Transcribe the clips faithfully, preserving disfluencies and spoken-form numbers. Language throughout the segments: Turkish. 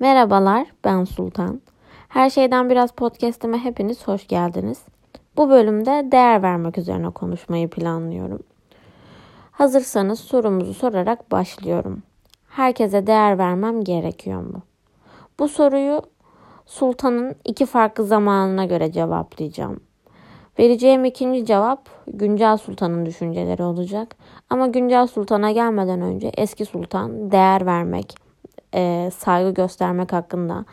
Merhabalar, ben Sultan. Her Şeyden Biraz podcast'ime hepiniz hoş geldiniz. Bu bölümde değer vermek üzerine konuşmayı planlıyorum. Hazırsanız sorumuzu sorarak başlıyorum. Herkese değer vermem gerekiyor mu? Bu soruyu Sultan'ın iki farklı zamanına göre cevaplayacağım. Vereceğim ikinci cevap Güncel Sultan'ın düşünceleri olacak. Ama Güncel Sultan'a gelmeden önce eski Sultan değer vermek, e, saygı göstermek hakkında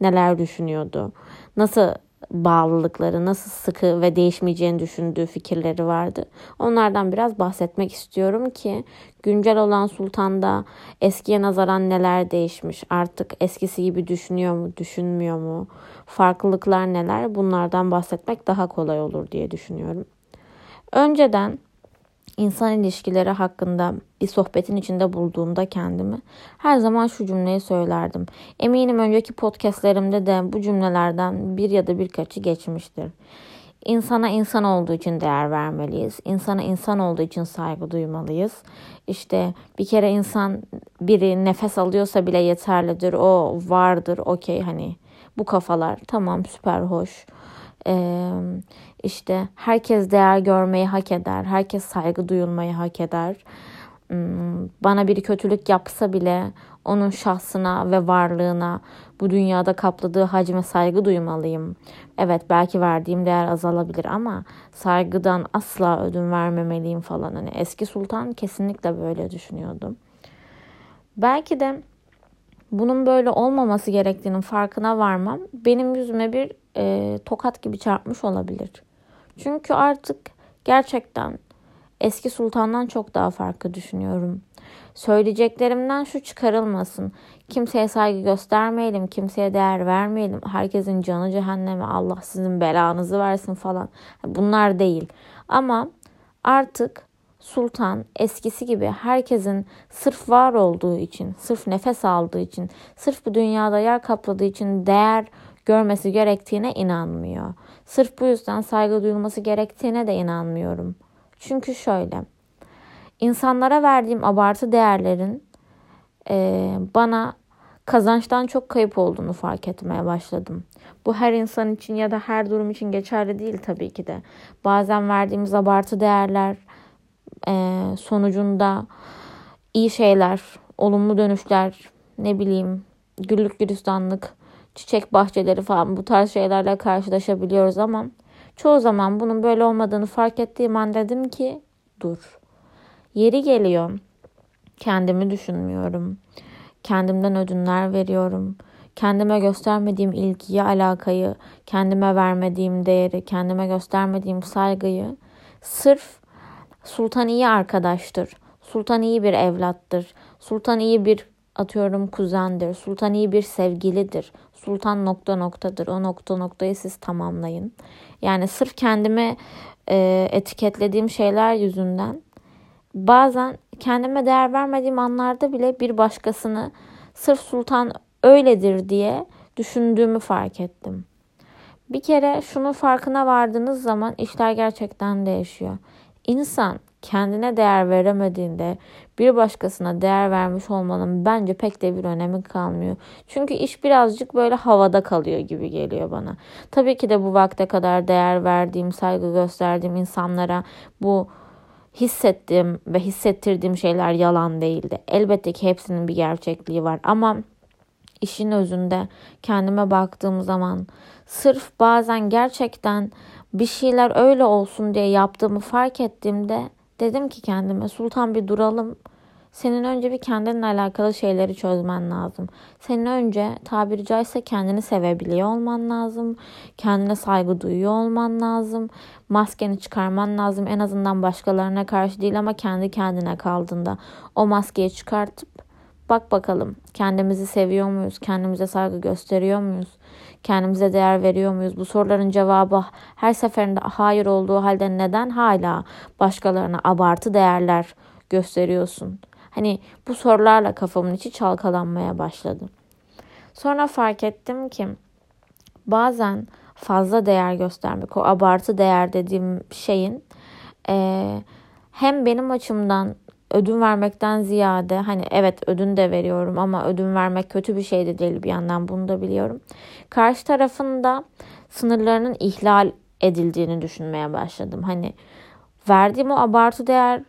neler düşünüyordu? Nasıl bağlılıkları, nasıl sıkı ve değişmeyeceğini düşündüğü fikirleri vardı. Onlardan biraz bahsetmek istiyorum ki güncel olan Sultan'da eskiye nazaran neler değişmiş, artık eskisi gibi düşünüyor mu, düşünmüyor mu, farklılıklar neler, bunlardan bahsetmek daha kolay olur diye düşünüyorum. Önceden insan ilişkileri hakkında bir sohbetin içinde bulduğumda kendimi her zaman şu cümleyi söylerdim. Eminim önceki podcastlerimde de bu cümlelerden bir ya da birkaçı geçmiştir. İnsana insan olduğu için değer vermeliyiz. İnsana insan olduğu için saygı duymalıyız. İşte bir kere insan biri nefes alıyorsa bile yeterlidir. O vardır, okey, hani bu kafalar tamam, süper hoş. Ee, işte herkes değer görmeyi hak eder, herkes saygı duyulmayı hak eder. Bana biri kötülük yapsa bile onun şahsına ve varlığına, bu dünyada kapladığı hacme saygı duymalıyım. Evet, belki verdiğim değer azalabilir ama saygıdan asla ödün vermemeliyim falan. Hani eski Sultan kesinlikle böyle düşünüyordu. Belki de bunun böyle olmaması gerektiğinin farkına varmam benim yüzüme bir e, tokat gibi çarpmış olabilir. Çünkü artık gerçekten eski Sultan'dan çok daha farklı düşünüyorum. Söyleyeceklerimden şu çıkarılmasın: kimseye saygı göstermeyelim, kimseye değer vermeyelim, herkesin canı cehenneme, Allah sizin belanızı versin falan. Bunlar değil. Ama artık Sultan eskisi gibi herkesin sırf var olduğu için, sırf nefes aldığı için, sırf bu dünyada yer kapladığı için değer görmesi gerektiğine inanmıyor. Sırf bu yüzden saygı duyulması gerektiğine de inanmıyorum. Çünkü şöyle, insanlara verdiğim abartı değerlerin e, bana kazançtan çok kayıp olduğunu fark etmeye başladım. Bu her insan için ya da her durum için geçerli değil tabii ki de. Bazen verdiğimiz abartı değerler e, sonucunda iyi şeyler, olumlu dönüşler, ne bileyim güllük gülistanlık, çiçek bahçeleri falan, bu tarz şeylerle karşılaşabiliyoruz ama çoğu zaman bunun böyle olmadığını fark ettiğim an dedim ki dur. Yeri geliyor kendimi düşünmüyorum. Kendimden ödünler veriyorum. Kendime göstermediğim ilgiyi, alakayı, kendime vermediğim değeri, kendime göstermediğim saygıyı sırf Sultan iyi arkadaştır, Sultan iyi bir evlattır, Sultan iyi bir atıyorum kuzendir, Sultan iyi bir sevgilidir, Sultan nokta noktadır. O nokta noktayı siz tamamlayın. Yani sırf kendime e, etiketlediğim şeyler yüzünden bazen kendime değer vermediğim anlarda bile bir başkasını sırf Sultan öyledir diye düşündüğümü fark ettim. Bir kere şunun farkına vardığınız zaman işler gerçekten değişiyor. İnsan kendine değer veremediğinde bir başkasına değer vermiş olmanın bence pek de bir önemi kalmıyor. Çünkü iş birazcık böyle havada kalıyor gibi geliyor bana. Tabii ki de bu vakte kadar değer verdiğim, saygı gösterdiğim insanlara bu hissettiğim ve hissettirdiğim şeyler yalan değildi. Elbette ki hepsinin bir gerçekliği var ama işin özünde kendime baktığım zaman sırf bazen gerçekten bir şeyler öyle olsun diye yaptığımı fark ettiğimde dedim ki kendime Sultan bir duralım. Senin önce bir kendinle alakalı şeyleri çözmen lazım. Senin önce tabiri caizse kendini sevebiliyor olman lazım. Kendine saygı duyuyor olman lazım. Maskeni çıkarman lazım. En azından başkalarına karşı değil ama kendi kendine kaldığında o maskeyi çıkartıp bak bakalım kendimizi seviyor muyuz? Kendimize saygı gösteriyor muyuz? Kendimize değer veriyor muyuz? Bu soruların cevabı her seferinde hayır olduğu halde neden hala başkalarına abartı değerler gösteriyorsun? Hani bu sorularla kafamın içi çalkalanmaya başladı. Sonra fark ettim ki bazen fazla değer göstermek, o abartı değer dediğim şeyin e, hem benim açımdan ödün vermekten ziyade, hani evet ödün de veriyorum ama ödün vermek kötü bir şey de değil bir yandan, bunu da biliyorum. Karşı tarafında sınırlarının ihlal edildiğini düşünmeye başladım. Hani verdiğim o abartı değer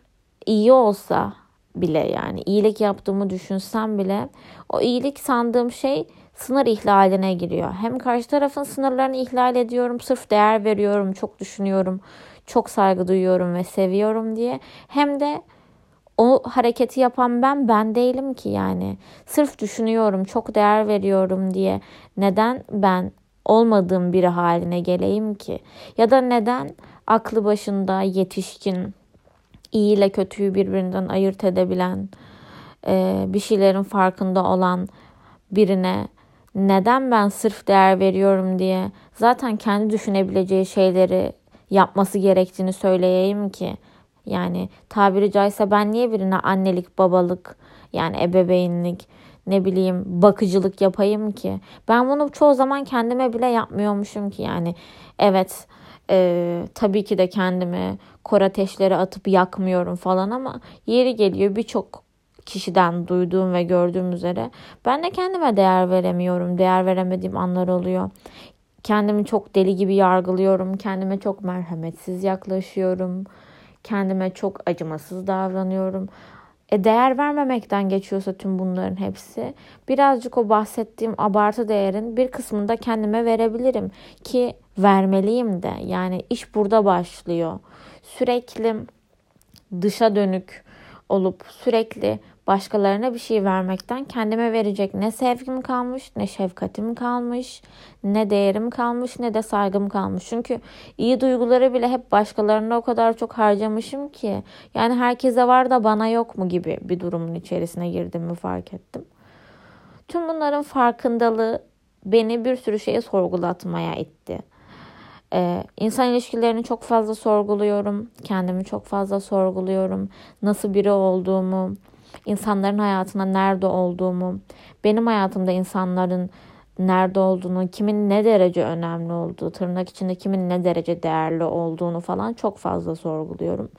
iyi olsa bile, yani iyilik yaptığımı düşünsem bile, o iyilik sandığım şey sınır ihlaline giriyor. Hem karşı tarafın sınırlarını ihlal ediyorum, sırf değer veriyorum, çok düşünüyorum, çok saygı duyuyorum ve seviyorum diye. Hem de o hareketi yapan ben, ben değilim ki yani. Sırf düşünüyorum, çok değer veriyorum diye neden ben olmadığım biri haline geleyim ki? Ya da neden aklı başında yetişkin, iyi ile kötüyü birbirinden ayırt edebilen, bir şeylerin farkında olan birine neden ben sırf değer veriyorum diye zaten kendi düşünebileceği şeyleri yapması gerektiğini söyleyeyim ki? Yani tabiri caizse ben niye birine annelik, babalık, yani ebeveynlik, ne bileyim bakıcılık yapayım ki? Ben bunu çoğu zaman kendime bile yapmıyormuşum ki yani. Evet e, tabii ki de kendimi kor ateşlere atıp yakmıyorum falan, ama yeri geliyor birçok kişiden duyduğum ve gördüğüm üzere ben de kendime değer veremiyorum. Değer veremediğim anlar oluyor. Kendimi çok deli gibi yargılıyorum. Kendime çok merhametsiz yaklaşıyorum. Kendime çok acımasız davranıyorum. E değer vermemekten geçiyorsa tüm bunların hepsi, birazcık o bahsettiğim abartı değerin bir kısmını da kendime verebilirim ki vermeliyim de. Yani iş burada başlıyor. Sürekli dışa dönük olup sürekli başkalarına bir şey vermekten kendime verecek ne sevgim kalmış, ne şefkatim kalmış, ne değerim kalmış, ne de saygım kalmış. Çünkü iyi duyguları bile hep başkalarına o kadar çok harcamışım ki, yani herkese var da bana yok mu gibi bir durumun içerisine girdim mi fark ettim. Tüm bunların farkındalığı beni bir sürü şeyi sorgulatmaya itti. Ee, insan ilişkilerini çok fazla sorguluyorum, kendimi çok fazla sorguluyorum, nasıl biri olduğumu, insanların hayatında nerede olduğumu, benim hayatımda insanların nerede olduğunu, kimin ne derece önemli olduğu, tırnak içinde kimin ne derece değerli olduğunu falan çok fazla sorguluyorum.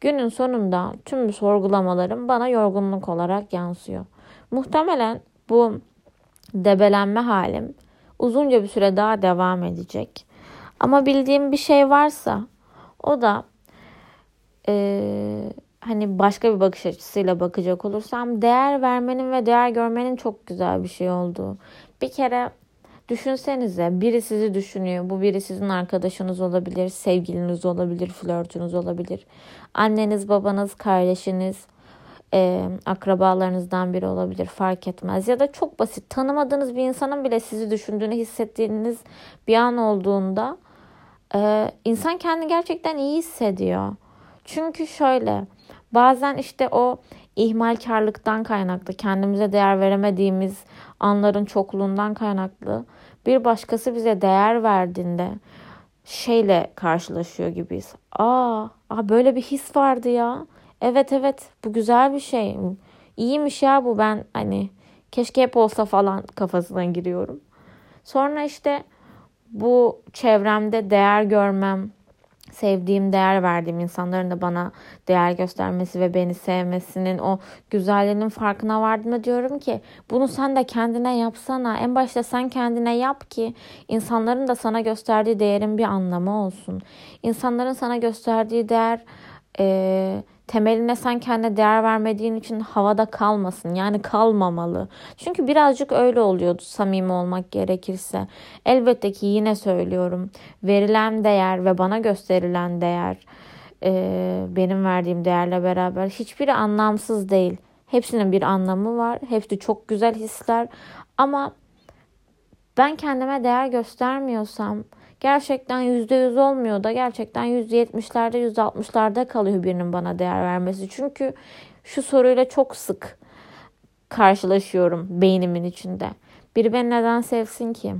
Günün sonunda tüm sorgulamalarım bana yorgunluk olarak yansıyor. Muhtemelen bu debelenme halim uzunca bir süre daha devam edecek. Ama bildiğim bir şey varsa o da e, hani başka bir bakış açısıyla bakacak olursam, değer vermenin ve değer görmenin çok güzel bir şey olduğu. Bir kere düşünsenize, biri sizi düşünüyor. Bu biri sizin arkadaşınız olabilir, sevgiliniz olabilir, flörtünüz olabilir. Anneniz, babanız, kardeşiniz, e, akrabalarınızdan biri olabilir, fark etmez. Ya da çok basit tanımadığınız bir insanın bile sizi düşündüğünü hissettiğiniz bir an olduğunda Ee, insan kendini gerçekten iyi hissediyor. Çünkü şöyle, bazen işte o ihmalkarlıktan kaynaklı, kendimize değer veremediğimiz anların çokluğundan kaynaklı bir başkası bize değer verdiğinde şeyle karşılaşıyor gibiyiz. Aa, aa böyle bir his vardı ya. Evet evet bu güzel bir şey. İyiymiş ya bu, ben hani keşke hep olsa falan kafasına giriyorum. Sonra işte bu çevremde değer görmem, sevdiğim, değer verdiğim insanların da bana değer göstermesi ve beni sevmesinin o güzelliğinin farkına vardığımda diyorum ki bunu sen de kendine yapsana. En başta sen kendine yap ki insanların da sana gösterdiği değerin bir anlamı olsun. İnsanların sana gösterdiği değer e, temeline sen kendine değer vermediğin için havada kalmasın. Yani kalmamalı. Çünkü birazcık öyle oluyordu samimi olmak gerekirse. Elbette ki yine söylüyorum. Verilen değer ve bana gösterilen değer, e, benim verdiğim değerle beraber hiçbiri anlamsız değil. Hepsinin bir anlamı var. Hepsi çok güzel hisler. Ama ben kendime değer göstermiyorsam, gerçekten yüzde yüz olmuyor da gerçekten yüzde yetmişlerde, yüzde altmışlarda kalıyor birinin bana değer vermesi. Çünkü şu soruyla çok sık karşılaşıyorum beynimin içinde. Biri beni neden sevsin ki?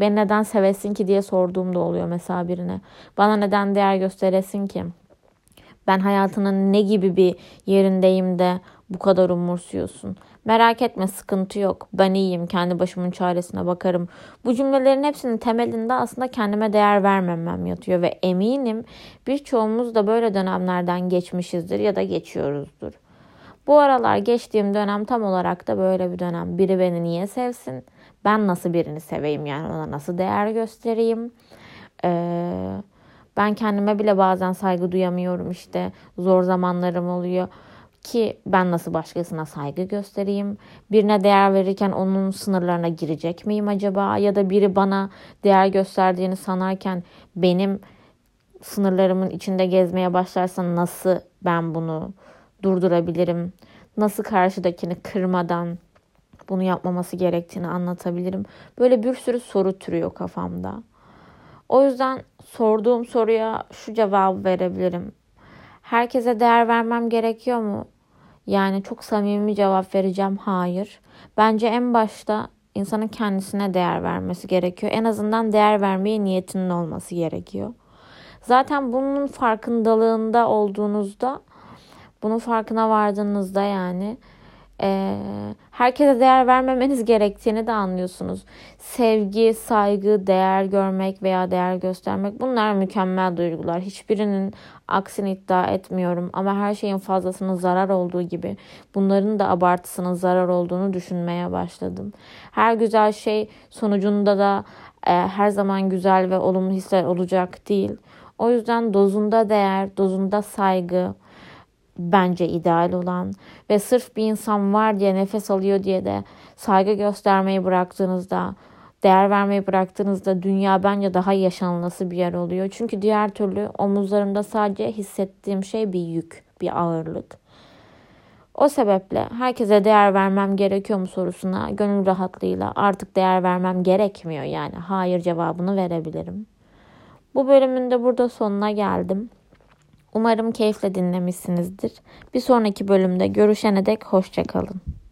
Beni neden sevesin ki diye sorduğumda oluyor mesela birine. Bana neden değer gösteresin ki? Ben hayatının ne gibi bir yerindeyim de bu kadar umursuyorsun. Merak etme, sıkıntı yok. Ben iyiyim, kendi başımın çaresine bakarım. Bu cümlelerin hepsinin temelinde aslında kendime değer vermemem yatıyor ve eminim birçoğumuz da böyle dönemlerden geçmişizdir ya da geçiyoruzdur. Bu aralar geçtiğim dönem tam olarak da böyle bir dönem. Biri beni niye sevsin? Ben nasıl birini seveyim, yani ona nasıl değer göstereyim? Ee, ben kendime bile bazen saygı duyamıyorum işte. Zor zamanlarım oluyor ki ben nasıl başkasına saygı göstereyim? Birine değer verirken onun sınırlarına girecek miyim acaba? Ya da biri bana değer gösterdiğini sanarken benim sınırlarımın içinde gezmeye başlarsa nasıl ben bunu durdurabilirim? Nasıl karşıdakini kırmadan bunu yapmaması gerektiğini anlatabilirim? Böyle bir sürü soru türüyor kafamda. O yüzden sorduğum soruya şu cevabı verebilirim. Herkese değer vermem gerekiyor mu? Yani çok samimi cevap vereceğim. Hayır. Bence en başta insanın kendisine değer vermesi gerekiyor. En azından değer vermeye niyetinin olması gerekiyor. Zaten bunun farkındalığında olduğunuzda, bunun farkına vardığınızda yani e, herkese değer vermemeniz gerektiğini de anlıyorsunuz. Sevgi, saygı, değer görmek veya değer göstermek, bunlar mükemmel duygular. Hiçbirinin aksini iddia etmiyorum ama her şeyin fazlasının zarar olduğu gibi bunların da abartısının zarar olduğunu düşünmeye başladım. Her güzel şey sonucunda da e, her zaman güzel ve olumlu hisler olacak değil. O yüzden dozunda değer, dozunda saygı bence ideal olan ve sırf bir insan var diye, nefes alıyor diye de saygı göstermeyi bıraktığınızda, değer vermeyi bıraktığınızda dünya bence daha yaşanılası bir yer oluyor. Çünkü diğer türlü omuzlarımda sadece hissettiğim şey bir yük, bir ağırlık. O sebeple herkese değer vermem gerekiyor mu sorusuna gönül rahatlığıyla artık değer vermem gerekmiyor, yani hayır cevabını verebilirim. Bu bölümün de burada sonuna geldim. Umarım keyifle dinlemişsinizdir. Bir sonraki bölümde görüşene dek hoşça kalın.